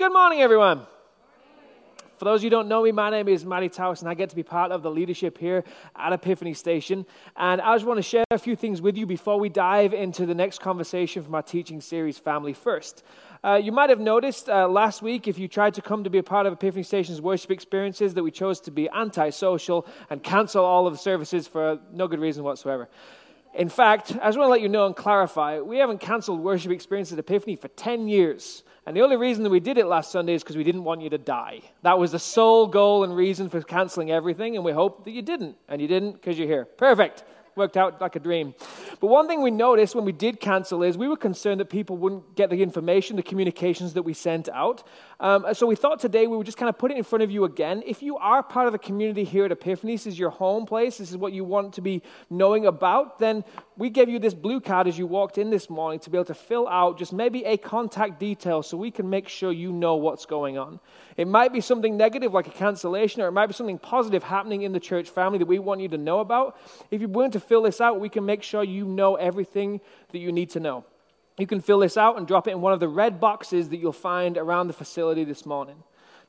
Good morning, everyone. Good morning. For those of you who don't know me, my name is Matty Towers, and I get to be part of the leadership here at Epiphany Station. And I just want to share a few things with you before we dive into the next conversation from our teaching series, Family First. You might have noticed last week, if you tried to come to be a part of Epiphany Station's worship experiences, that we chose to be antisocial and cancel all of the services for no good reason whatsoever. In fact, I just want to let you know and clarify, we haven't canceled worship experiences at Epiphany for 10 years. And the only reason that we did it last Sunday is because we didn't want you to die. That was the sole goal and reason for canceling everything, and we hope that you didn't. And you didn't because you're here. Perfect. Worked out like a dream. But one thing we noticed when we did cancel is we were concerned that people wouldn't get the information, the communications that we sent out. So we thought today we would just kind of put it in front of you again. If you are part of the community here at Epiphany, this is your home place, this is what you want to be knowing about, then we gave you this blue card as you walked in this morning to be able to fill out just maybe a contact detail so we can make sure you know what's going on. It might be something negative like a cancellation, or it might be something positive happening in the church family that we want you to know about. If you're willing to fill this out, we can make sure you know everything that you need to know. You can fill this out and drop it in one of the red boxes that you'll find around the facility this morning.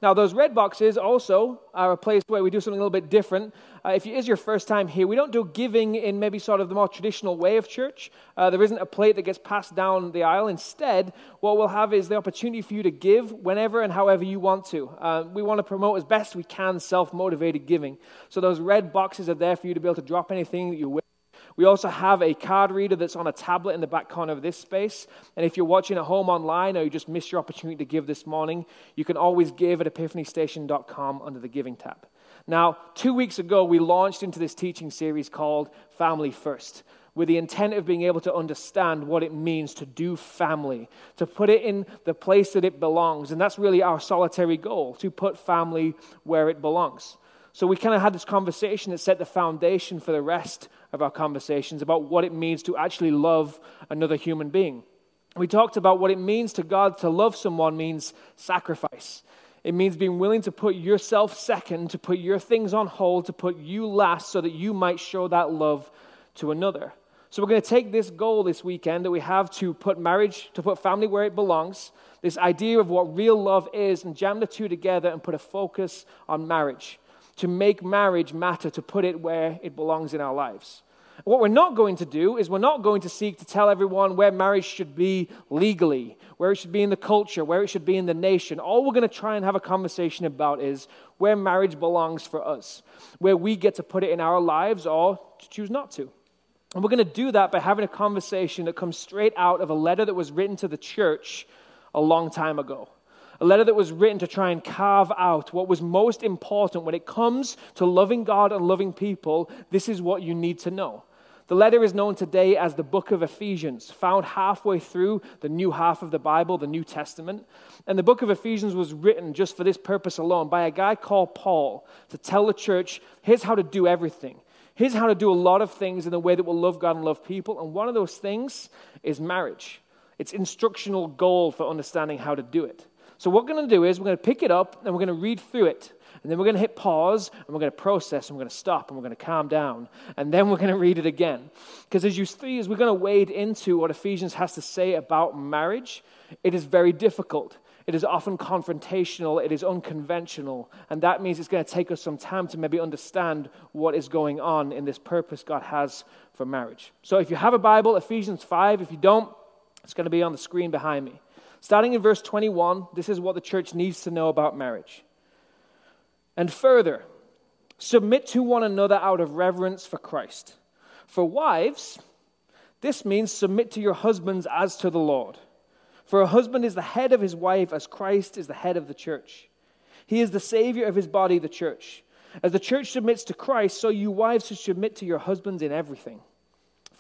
Now, those red boxes also are a place where we do something a little bit different. If it is your first time here, we don't do giving in maybe sort of the more traditional way of church. There isn't a plate that gets passed down the aisle. Instead, what we'll have is the opportunity for you to give whenever and however you want to. We want to promote as best we can self-motivated giving. So those red boxes are there for you to be able to drop anything that you wish. We also have a card reader that's on a tablet in the back corner of this space. And if you're watching at home online or you just missed your opportunity to give this morning, you can always give at epiphanystation.com under the Giving tab. Now, 2 weeks ago, we launched into this teaching series called Family First, with the intent of being able to understand what it means to do family, to put it in the place that it belongs. And that's really our solitary goal, to put family where it belongs. So we kind of had this conversation that set the foundation for the rest of our conversations about what it means to actually love another human being. We talked about what it means to God to love someone means sacrifice. It means being willing to put yourself second, to put your things on hold, to put you last so that you might show that love to another. So we're going to take this goal this weekend that we have to put marriage, to put family where it belongs, this idea of what real love is, and jam the two together and put a focus on marriage, to make marriage matter, to put it where it belongs in our lives. What we're not going to do is we're not going to seek to tell everyone where marriage should be legally, where it should be in the culture, where it should be in the nation. All we're going to try and have a conversation about is where marriage belongs for us, where we get to put it in our lives or to choose not to. And we're going to do that by having a conversation that comes straight out of a letter that was written to the church a long time ago. A letter that was written to try and carve out what was most important when it comes to loving God and loving people. This is what you need to know. The letter is known today as the book of Ephesians, found halfway through the new half of the Bible, the New Testament. And the book of Ephesians was written just for this purpose alone by a guy called Paul to tell the church, here's how to do everything. Here's how to do a lot of things in the way that will love God and love people. And one of those things is marriage. It's instructional gold for understanding how to do it. So what we're going to do is we're going to pick it up and we're going to read through it. And then we're going to hit pause and we're going to process and we're going to stop and we're going to calm down. And then we're going to read it again. Because as you see, as we're going to wade into what Ephesians has to say about marriage, it is very difficult. It is often confrontational. It is unconventional. And that means it's going to take us some time to maybe understand what is going on in this purpose God has for marriage. So if you have a Bible, Ephesians 5. If you don't, it's going to be on the screen behind me. Starting in verse 21, this is what the church needs to know about marriage. And further, submit to one another out of reverence for Christ. For wives, this means submit to your husbands as to the Lord. For a husband is the head of his wife as Christ is the head of the church. He is the Savior of his body, the church. As the church submits to Christ, so you wives should submit to your husbands in everything.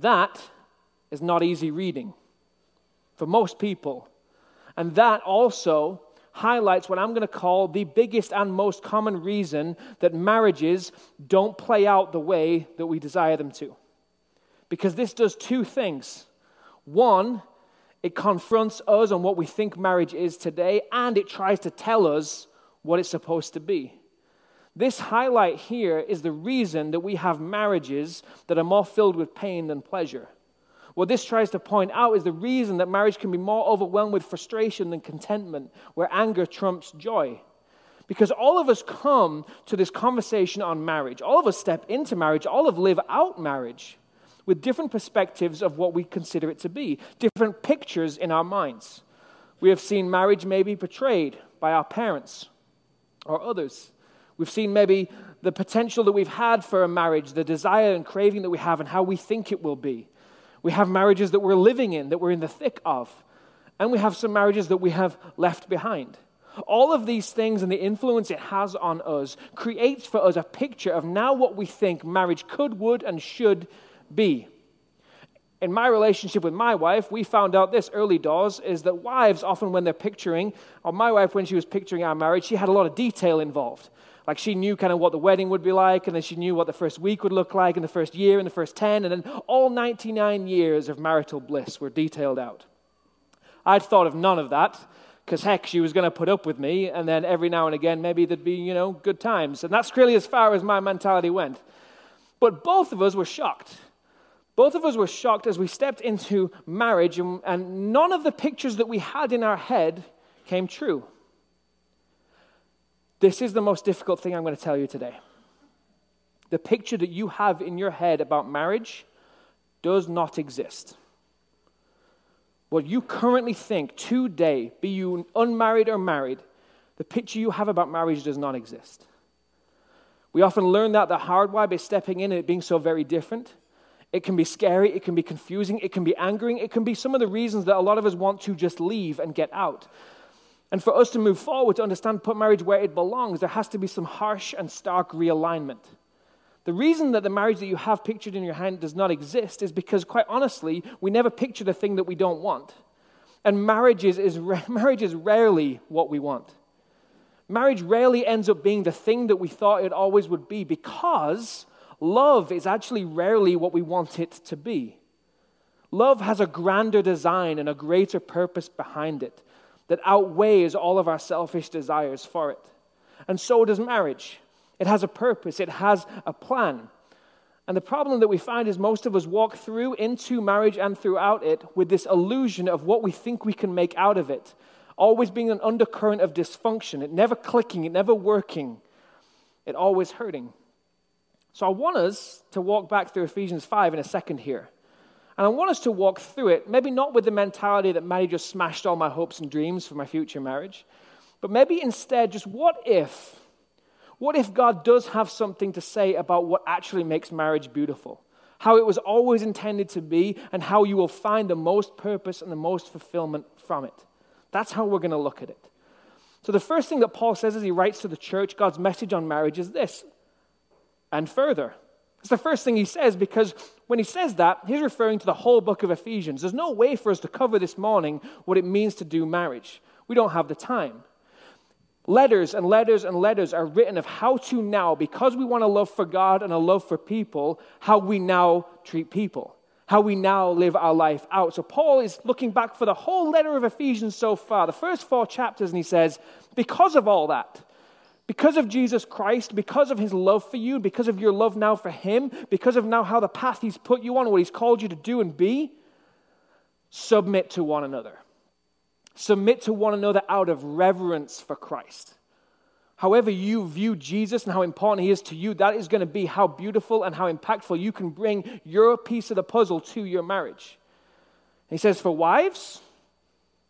That is not easy reading for most people. And that also highlights what I'm going to call the biggest and most common reason that marriages don't play out the way that we desire them to. Because this does two things. One, it confronts us on what we think marriage is today, and it tries to tell us what it's supposed to be. This highlight here is the reason that we have marriages that are more filled with pain than pleasure. What this tries to point out is the reason that marriage can be more overwhelmed with frustration than contentment, where anger trumps joy. Because all of us come to this conversation on marriage. All of us step into marriage. All of us live out marriage with different perspectives of what we consider it to be, different pictures in our minds. We have seen marriage maybe portrayed by our parents or others. We've seen maybe the potential that we've had for a marriage, the desire and craving that we have and how we think it will be. We have marriages that we're living in, that we're in the thick of. And we have some marriages that we have left behind. All of these things and the influence it has on us creates for us a picture of now what we think marriage could, would, and should be. In my relationship with my wife, we found out this early doors, is that wives often when they're picturing, or my wife when she was picturing our marriage, she had a lot of detail involved. Like she knew kind of what the wedding would be like, and then she knew what the first week would look like, and the first year, and the first 10, and then all 99 years of marital bliss were detailed out. I'd thought of none of that, because heck, she was going to put up with me, and then every now and again, maybe there'd be, good times. And that's really as far as my mentality went. But both of us were shocked. Both of us were shocked as we stepped into marriage, and none of the pictures that we had in our head came true. This is the most difficult thing I'm going to tell you today. The picture that you have in your head about marriage does not exist. What you currently think today, be you unmarried or married, the picture you have about marriage does not exist. We often learn that the hard way by stepping in and it being so very different. It can be scary, it can be confusing, it can be angering, it can be some of the reasons that a lot of us want to just leave and get out. And for us to move forward, to understand, put marriage where it belongs, there has to be some harsh and stark realignment. The reason that the marriage that you have pictured in your hand does not exist is because, quite honestly, we never picture the thing that we don't want. And marriage is rarely what we want. Marriage rarely ends up being the thing that we thought it always would be, because love is actually rarely what we want it to be. Love has a grander design and a greater purpose behind it that outweighs all of our selfish desires for it. And so does marriage. It has a purpose. It has a plan. And the problem that we find is most of us walk through into marriage and throughout it with this illusion of what we think we can make out of it, always being an undercurrent of dysfunction, it never clicking, it never working, it always hurting. So I want us to walk back through Ephesians 5 in a second here. And I want us to walk through it, maybe not with the mentality that Matty just smashed all my hopes and dreams for my future marriage, but maybe instead just what if God does have something to say about what actually makes marriage beautiful, how it was always intended to be, and how you will find the most purpose and the most fulfillment from it. That's how we're going to look at it. So the first thing that Paul says as he writes to the church, God's message on marriage is this, and further. It's the first thing he says, because when he says that, he's referring to the whole book of Ephesians. There's no way for us to cover this morning what it means to do marriage. We don't have the time. Letters and letters and letters are written of how to now, because we want a love for God and a love for people, how we now treat people, how we now live our life out. So Paul is looking back for the whole letter of Ephesians so far, the first 4 chapters, and he says, because of all that, because of Jesus Christ, because of his love for you, because of your love now for him, because of now how the path he's put you on, what he's called you to do and be, submit to one another. Submit to one another out of reverence for Christ. However you view Jesus and how important he is to you, that is going to be how beautiful and how impactful you can bring your piece of the puzzle to your marriage. He says, for wives,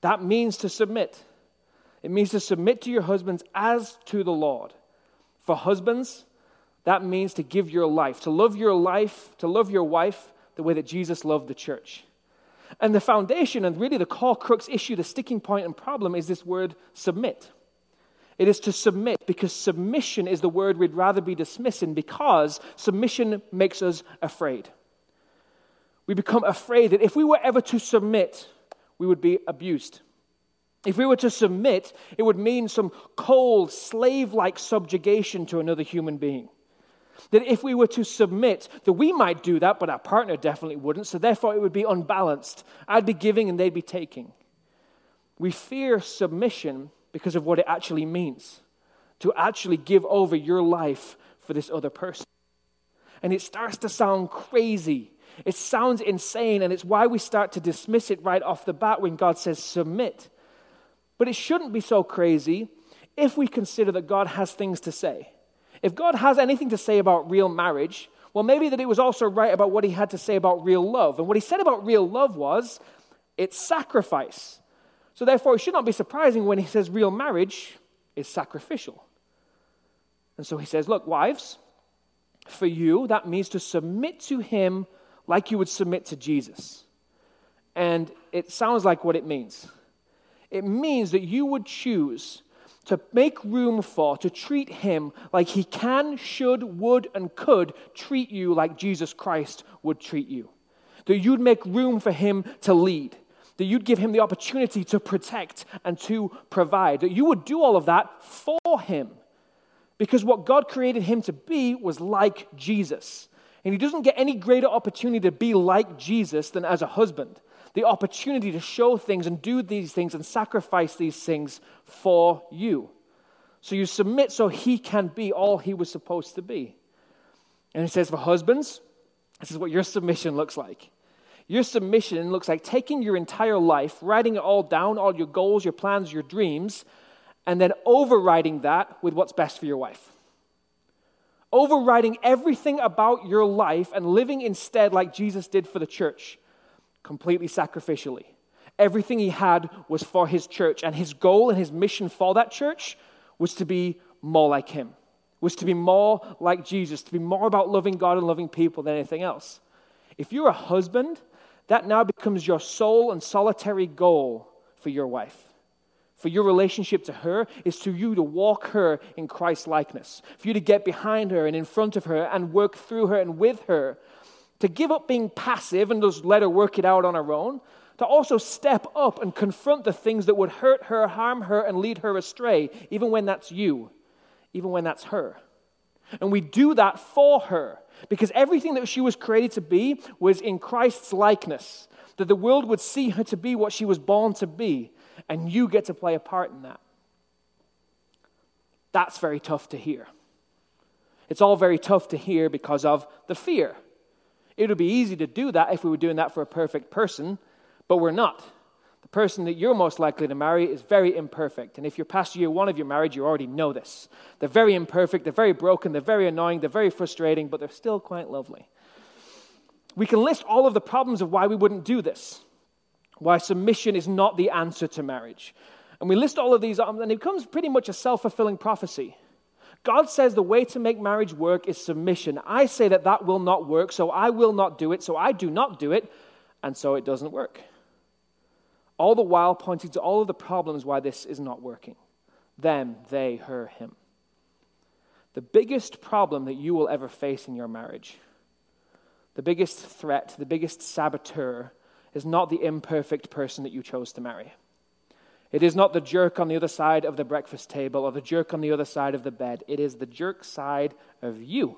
that means to submit. It means to submit to your husbands as to the Lord. For husbands, that means to give your life, to love your life, to love your wife the way that Jesus loved the church. And the foundation and really the core crux issue, the sticking point and problem is this word submit. It is to submit, because submission is the word we'd rather be dismissing, because submission makes us afraid. We become afraid that if we were ever to submit, we would be abused. If we were to submit, it would mean some cold, slave-like subjugation to another human being. That if we were to submit, that we might do that, but our partner definitely wouldn't, so therefore it would be unbalanced. I'd be giving and they'd be taking. We fear submission because of what it actually means, to actually give over your life for this other person. And it starts to sound crazy. It sounds insane, and it's why we start to dismiss it right off the bat when God says submit. But it shouldn't be so crazy if we consider that God has things to say. If God has anything to say about real marriage, well, maybe that it was also right about what he had to say about real love. And what he said about real love was, it's sacrifice. So therefore, it should not be surprising when he says real marriage is sacrificial. And so he says, look, wives, for you, that means to submit to him like you would submit to Jesus. And it sounds like what it means. It means that you would choose to make room for, to treat him like he can, should, would, and could treat you like Jesus Christ would treat you. That you'd make room for him to lead. That you'd give him the opportunity to protect and to provide. That you would do all of that for him. Because what God created him to be was like Jesus. And he doesn't get any greater opportunity to be like Jesus than as a husband. The opportunity to show things and do these things and sacrifice these things for you. So you submit so he can be all he was supposed to be. And it says for husbands, this is what your submission looks like. Your submission looks like taking your entire life, writing it all down, all your goals, your plans, your dreams, and then overriding that with what's best for your wife. Overriding everything about your life and living instead like Jesus did for the church. Completely sacrificially. Everything he had was for his church, and his goal and his mission for that church was to be more like him, was to be more like Jesus, to be more about loving God and loving people than anything else. If you're a husband, that now becomes your sole and solitary goal for your wife. For your relationship to her is to you to walk her in Christ's likeness, for you to get behind her and in front of her and work through her and with her, to give up being passive and just let her work it out on her own, to also step up and confront the things that would hurt her, harm her, and lead her astray, even when that's you, even when that's her. And we do that for her, because everything that she was created to be was in Christ's likeness, that the world would see her to be what she was born to be, and you get to play a part in that. That's very tough to hear. It's all very tough to hear because of the fear. It would be easy to do that if we were doing that for a perfect person, but we're not. The person that you're most likely to marry is very imperfect, and if you're past year one of your marriage, you already know this. They're very imperfect, they're very broken, they're very annoying, they're very frustrating, but they're still quite lovely. We can list all of the problems of why we wouldn't do this, why submission is not the answer to marriage. And we list all of these, and it becomes pretty much a self-fulfilling prophecy. God says the way to make marriage work is submission. I say that that will not work, so I will not do it, so I do not do it, and so it doesn't work. All the while pointing to all of the problems why this is not working. Them, they, her, him. The biggest problem that you will ever face in your marriage, the biggest threat, the biggest saboteur, is not the imperfect person that you chose to marry. It is not the jerk on the other side of the breakfast table or the jerk on the other side of the bed. It is the jerk side of you.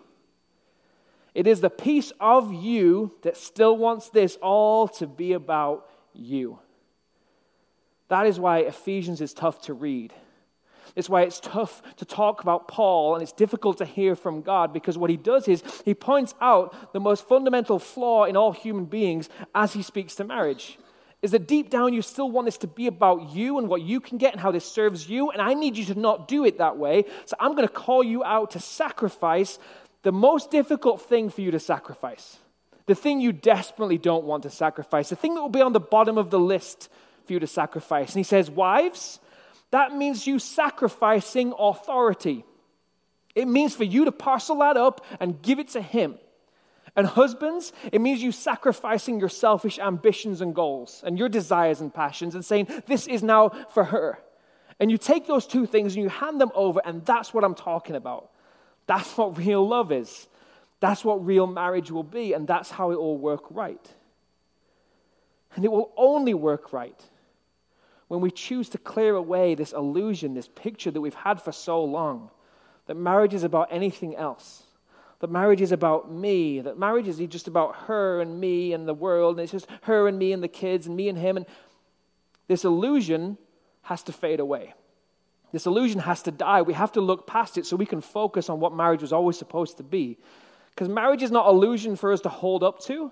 It is the piece of you that still wants this all to be about you. That is why Ephesians is tough to read. It's why it's tough to talk about Paul, and it's difficult to hear from God, because what he does is he points out the most fundamental flaw in all human beings as he speaks to marriage. Is that deep down you still want this to be about you and what you can get and how this serves you, and I need you to not do it that way, so I'm going to call you out to sacrifice the most difficult thing for you to sacrifice, the thing you desperately don't want to sacrifice, the thing that will be on the bottom of the list for you to sacrifice. And he says, wives, that means you sacrificing authority. It means for you to parcel that up and give it to him. And husbands, it means you sacrificing your selfish ambitions and goals and your desires and passions and saying, this is now for her. And you take those two things and you hand them over, and that's what I'm talking about. That's what real love is. That's what real marriage will be, and that's how it will work right. And it will only work right when we choose to clear away this illusion, this picture that we've had for so long, that marriage is about anything else, that marriage is about me, that marriage is just about her and me and the world, and it's just her and me and the kids and me and him, and this illusion has to fade away. This illusion has to die. We have to look past it so we can focus on what marriage was always supposed to be. Because marriage is not an illusion for us to hold up to.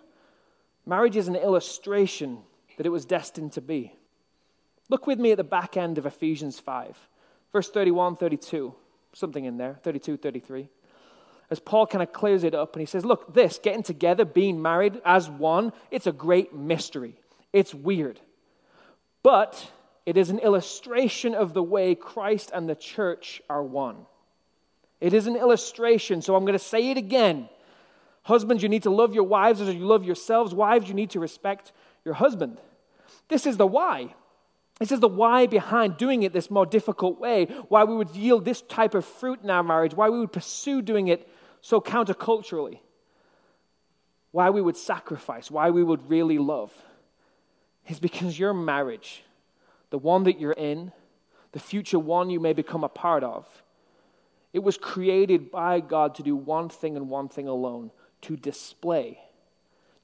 Marriage is an illustration that it was destined to be. Look with me at the back end of Ephesians 5, verse 31, 32, something in there, 32, 33. As Paul kind of clears it up and he says, look, this, getting together, being married as one, it's a great mystery. It's weird. But it is an illustration of the way Christ and the church are one. It is an illustration, so I'm going to say it again. Husbands, you need to love your wives as you love yourselves. Wives, you need to respect your husband. This is the why. This is the why behind doing it this more difficult way, why we would yield this type of fruit in our marriage, why we would pursue doing it so counterculturally, why we would sacrifice, why we would really love. It's because your marriage, the one that you're in, the future one you may become a part of, it was created by God to do one thing and one thing alone, to display,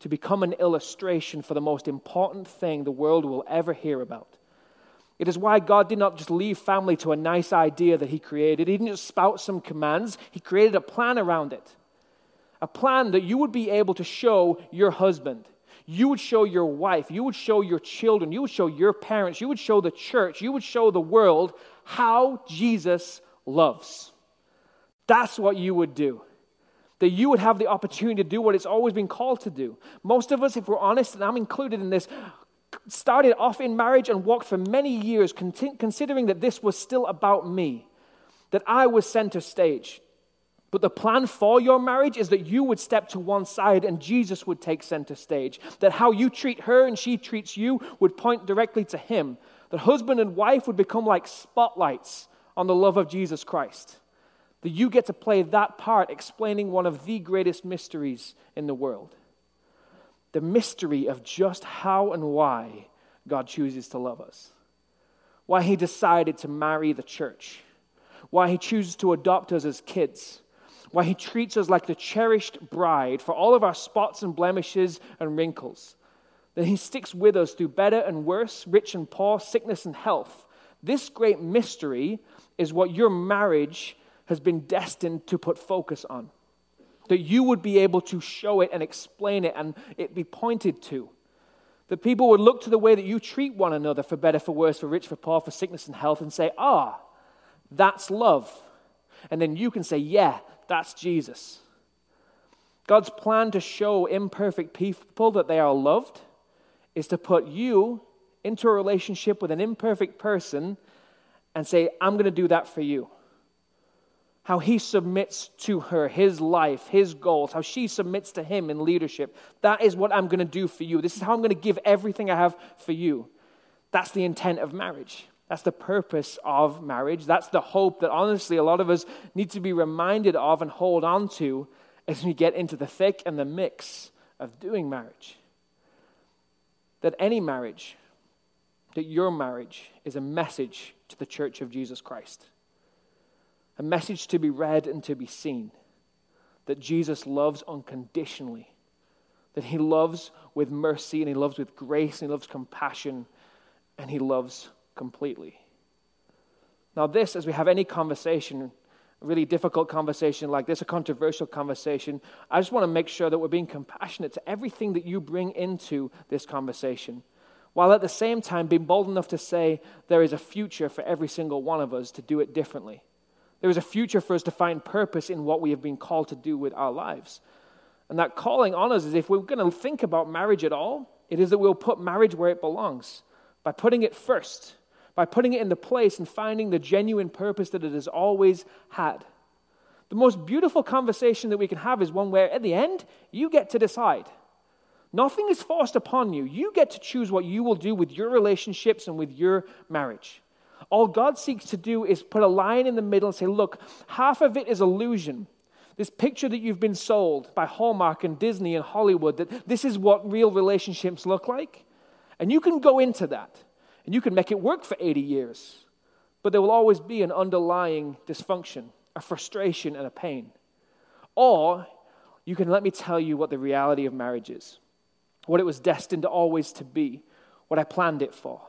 to become an illustration for the most important thing the world will ever hear about. It is why God did not just leave family to a nice idea that he created. He didn't just spout some commands. He created a plan around it, a plan that you would be able to show your husband. You would show your wife, you would show your children, you would show your parents, you would show the church, you would show the world how Jesus loves. That's what you would do. That you would have the opportunity to do what it's always been called to do. Most of us, if we're honest, and I'm included in this, started off in marriage and walked for many years considering that this was still about me, that I was center stage. But the plan for your marriage is that you would step to one side and Jesus would take center stage. That how you treat her and she treats you would point directly to him. That husband and wife would become like spotlights on the love of Jesus Christ. That you get to play that part explaining one of the greatest mysteries in the world. The mystery of just how and why God chooses to love us. Why he decided to marry the church. Why he chooses to adopt us as kids. Why he treats us like the cherished bride for all of our spots and blemishes and wrinkles. That he sticks with us through better and worse, rich and poor, sickness and health. This great mystery is what your marriage has been destined to put focus on. That you would be able to show it and explain it and it be pointed to. That people would look to the way that you treat one another for better, for worse, for rich, for poor, for sickness and health and say, ah, that's love. And then you can say, yeah, that's Jesus. God's plan to show imperfect people that they are loved is to put you into a relationship with an imperfect person and say, I'm going to do that for you. How he submits to her, his life, his goals, how she submits to him in leadership. That is what I'm going to do for you. This is how I'm going to give everything I have for you. That's the intent of marriage. That's the purpose of marriage. That's the hope that, honestly, a lot of us need to be reminded of and hold on to as we get into the thick and the mix of doing marriage. That any marriage, that your marriage, is a message to the church of Jesus Christ. A message to be read and to be seen. That Jesus loves unconditionally. That he loves with mercy and he loves with grace and he loves compassion and he loves completely. Now this, as we have any conversation, a really difficult conversation like this, a controversial conversation, I just want to make sure that we're being compassionate to everything that you bring into this conversation, while at the same time being bold enough to say there is a future for every single one of us to do it differently. There is a future for us to find purpose in what we have been called to do with our lives. And that calling on us is, if we're going to think about marriage at all, it is that we'll put marriage where it belongs, by putting it first, by putting it in the place and finding the genuine purpose that it has always had. The most beautiful conversation that we can have is one where, at the end, you get to decide. Nothing is forced upon you. You get to choose what you will do with your relationships and with your marriage. All God seeks to do is put a line in the middle and say, look, half of it is illusion. This picture that you've been sold by Hallmark and Disney and Hollywood, that this is what real relationships look like. And you can go into that. And you can make it work for 80 years. But there will always be an underlying dysfunction, a frustration and a pain. Or you can let me tell you what the reality of marriage is, what it was destined always to be, what I planned it for.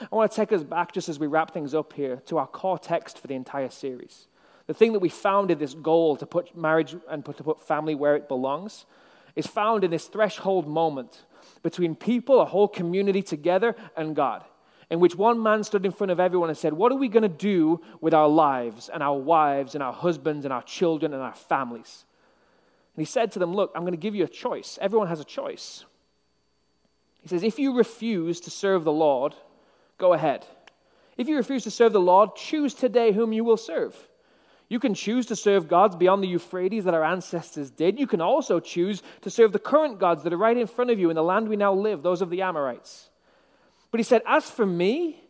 I want to take us back, just as we wrap things up here, to our core text for the entire series. The thing that we founded this goal to put marriage and to put family where it belongs is found in this threshold moment between people, a whole community together, and God, in which one man stood in front of everyone and said, what are we going to do with our lives and our wives and our husbands and our children and our families? And he said to them, look, I'm going to give you a choice. Everyone has a choice. He says, if you refuse to serve the Lord, go ahead. If you refuse to serve the Lord, choose today whom you will serve. You can choose to serve gods beyond the Euphrates that our ancestors did. You can also choose to serve the current gods that are right in front of you in the land we now live, those of the Amorites. But he said, as for me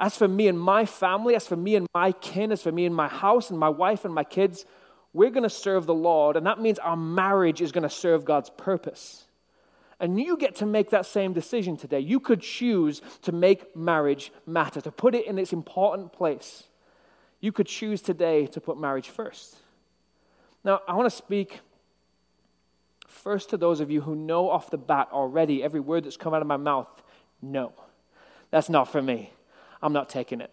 and my family, as for me and my kin, as for me and my house and my wife and my kids, we're going to serve the Lord, and that means our marriage is going to serve God's purpose. And you get to make that same decision today. You could choose to make marriage matter, to put it in its important place. You could choose today to put marriage first. Now, I want to speak first to those of you who know off the bat already every word that's come out of my mouth. No, that's not for me. I'm not taking it.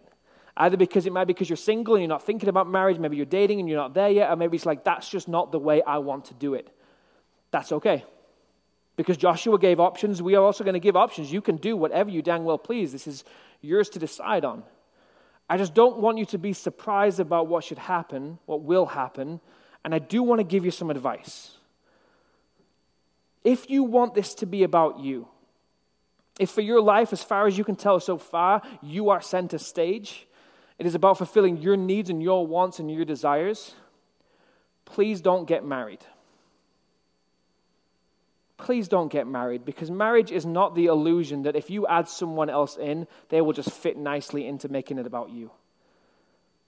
Either because it might be because you're single and you're not thinking about marriage, maybe you're dating and you're not there yet, or maybe it's like, that's just not the way I want to do it. That's okay. Because Joshua gave options, we are also going to give options. You can do whatever you dang well please. This is yours to decide on. I just don't want you to be surprised about what should happen, what will happen, and I do want to give you some advice. If you want this to be about you, if for your life, as far as you can tell so far, you are center stage, it is about fulfilling your needs and your wants and your desires, please don't get married. Please don't get married, because marriage is not the illusion that if you add someone else in, they will just fit nicely into making it about you.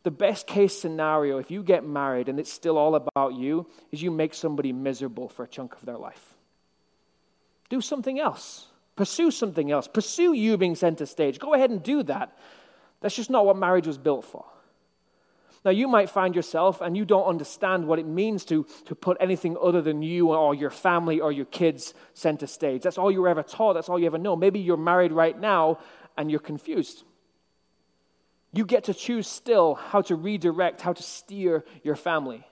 The best case scenario, if you get married and it's still all about you, is you make somebody miserable for a chunk of their life. Do something else. Pursue something else. Pursue you being center stage. Go ahead and do that. That's just not what marriage was built for. Now, you might find yourself, and you don't understand what it means to put anything other than you or your family or your kids center stage. That's all you were ever taught. That's all you ever know. Maybe you're married right now, and you're confused. You get to choose still how to redirect, how to steer your family.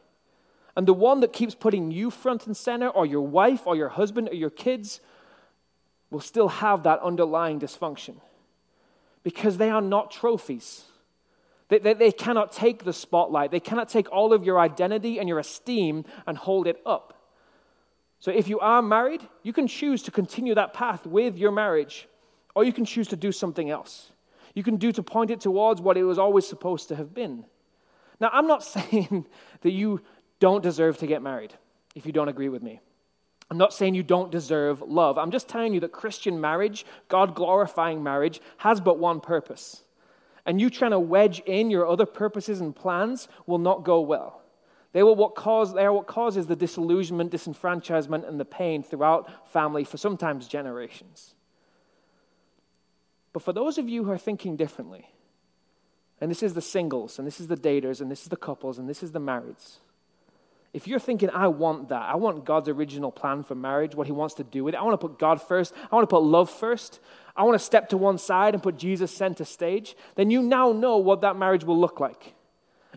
And the one that keeps putting you front and center, or your wife, or your husband, or your kids, will still have that underlying dysfunction. Because they are not trophies. They cannot take the spotlight. They cannot take all of your identity and your esteem and hold it up. So if you are married, you can choose to continue that path with your marriage, or you can choose to do something else. You can do to point it towards what it was always supposed to have been. Now, I'm not saying that you don't deserve to get married, if you don't agree with me. I'm not saying you don't deserve love. I'm just telling you that Christian marriage, God-glorifying marriage, has but one purpose. And you trying to wedge in your other purposes and plans will not go well. They are what causes the disillusionment, disenfranchisement, and the pain throughout family for sometimes generations. But for those of you who are thinking differently, and this is the singles, and this is the daters, and this is the couples, and this is the marrieds, if you're thinking, I want that, I want God's original plan for marriage, what he wants to do with it, I want to put God first, I want to put love first, I want to step to one side and put Jesus center stage, then you now know what that marriage will look like.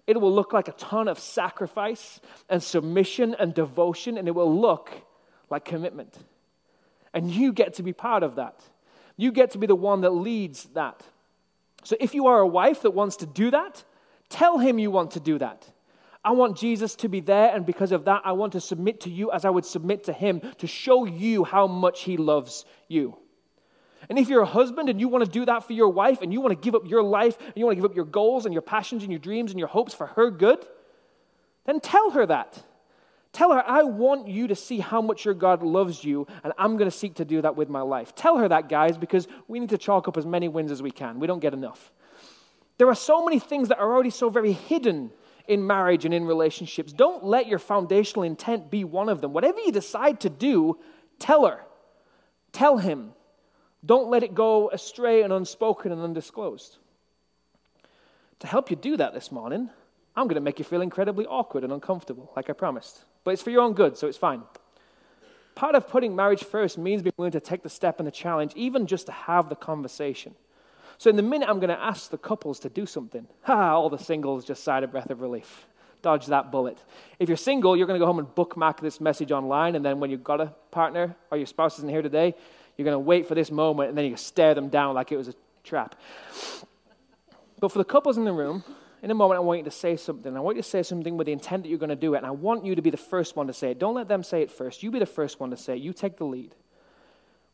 It will look like a ton of sacrifice and submission and devotion, and it will look like commitment. And you get to be part of that. You get to be the one that leads that. So if you are a wife that wants to do that, tell him you want to do that. I want Jesus to be there, and because of that, I want to submit to you as I would submit to him, to show you how much he loves you. And if you're a husband and you want to do that for your wife, and you want to give up your life, and you want to give up your goals and your passions and your dreams and your hopes for her good, then tell her that. Tell her, I want you to see how much your God loves you, and I'm going to seek to do that with my life. Tell her that, guys, because we need to chalk up as many wins as we can. We don't get enough. There are so many things that are already so very hidden in marriage and in relationships. Don't let your foundational intent be one of them. Whatever you decide to do, tell her. Tell him. Don't let it go astray and unspoken and undisclosed. To help you do that this morning, I'm going to make you feel incredibly awkward and uncomfortable, like I promised. But it's for your own good, so it's fine. Part of putting marriage first means being willing to take the step and the challenge, even just to have the conversation. So in the minute, I'm going to ask the couples to do something. All the singles just sighed a breath of relief. Dodge that bullet. If you're single, you're going to go home and bookmark this message online, and then when you've got a partner or your spouse isn't here today, you're going to wait for this moment, and then you stare them down like it was a trap. But for the couples in the room, in a moment, I want you to say something. I want you to say something with the intent that you're going to do it, and I want you to be the first one to say it. Don't let them say it first. You be the first one to say it. You take the lead.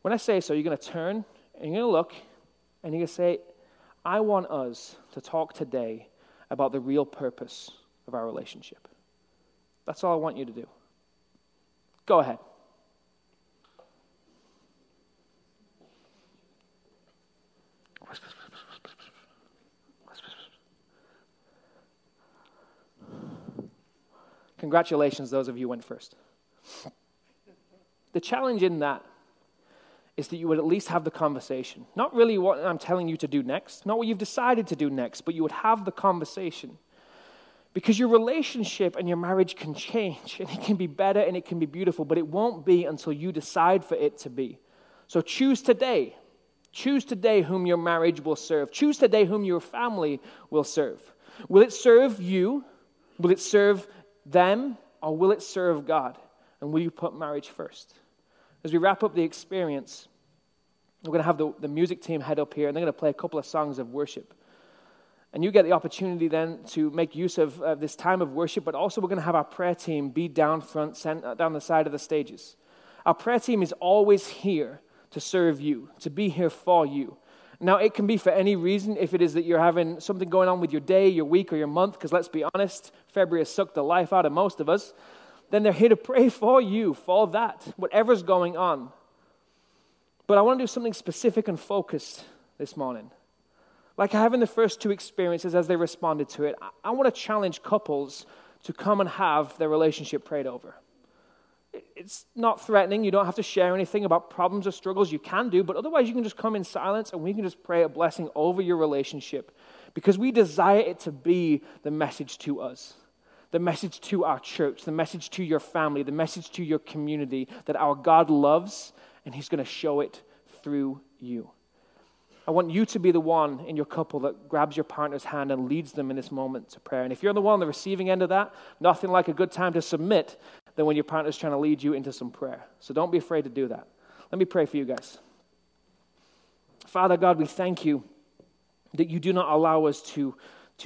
When I say so, you're going to turn, and you're going to look, and you're going to say, I want us to talk today about the real purpose of our relationship. That's all I want you to do. Go ahead. Congratulations, those of you who went first. The challenge in that is that you would at least have the conversation. Not really what I'm telling you to do next, not what you've decided to do next, but you would have the conversation. Because your relationship and your marriage can change, and it can be better and it can be beautiful, but it won't be until you decide for it to be. So choose today. Choose today whom your marriage will serve. Choose today whom your family will serve. Will it serve you? Will it serve them, or will it serve God? And will you put marriage first? As we wrap up the experience, we're going to have the music team head up here, and they're going to play a couple of songs of worship. And you get the opportunity then to make use of this time of worship, but also we're going to have our prayer team be down front, down the side of the stages. Our prayer team is always here to serve you, to be here for you. Now, it can be for any reason. If it is that you're having something going on with your day, your week, or your month, because let's be honest, February has sucked the life out of most of us, then they're here to pray for you, for that, whatever's going on. But I want to do something specific and focused this morning. Like I have in the first two experiences as they responded to it, I want to challenge couples to come and have their relationship prayed over. It's not threatening. You don't have to share anything about problems or struggles. You can do, but otherwise you can just come in silence and we can just pray a blessing over your relationship because we desire it to be the message to us, the message to our church, the message to your family, the message to your community that our God loves and he's going to show it through you. I want you to be the one in your couple that grabs your partner's hand and leads them in this moment to prayer. And if you're the one on the receiving end of that, nothing like a good time to submit than when your partner's trying to lead you into some prayer. So don't be afraid to do that. Let me pray for you guys. Father God, we thank you that you do not allow us to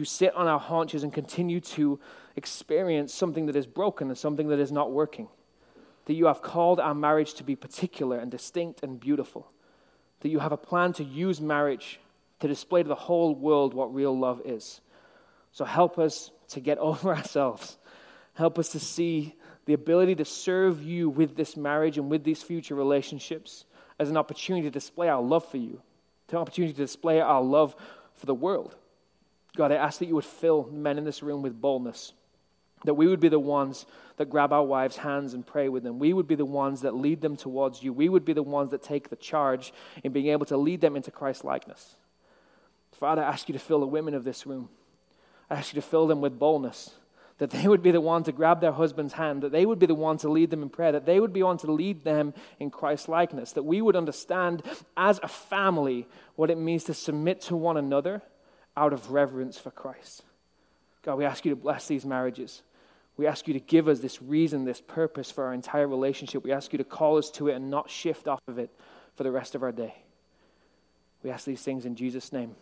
sit on our haunches and continue to experience something that is broken and something that is not working. That you have called our marriage to be particular and distinct and beautiful. That you have a plan to use marriage to display to the whole world what real love is. So help us to get over ourselves. Help us to see the ability to serve you with this marriage and with these future relationships as an opportunity to display our love for you, an opportunity to display our love for the world. God, I ask that you would fill men in this room with boldness, that we would be the ones that grab our wives' hands and pray with them. We would be the ones that lead them towards you. We would be the ones that take the charge in being able to lead them into Christ-likeness. Father, I ask you to fill the women of this room. I ask you to fill them with boldness, that they would be the one to grab their husband's hand, that they would be the one to lead them in prayer, that they would be on to lead them in Christ-likeness, that we would understand as a family what it means to submit to one another out of reverence for Christ. God, we ask you to bless these marriages. We ask you to give us this reason, this purpose for our entire relationship. We ask you to call us to it and not shift off of it for the rest of our day. We ask these things in Jesus' name.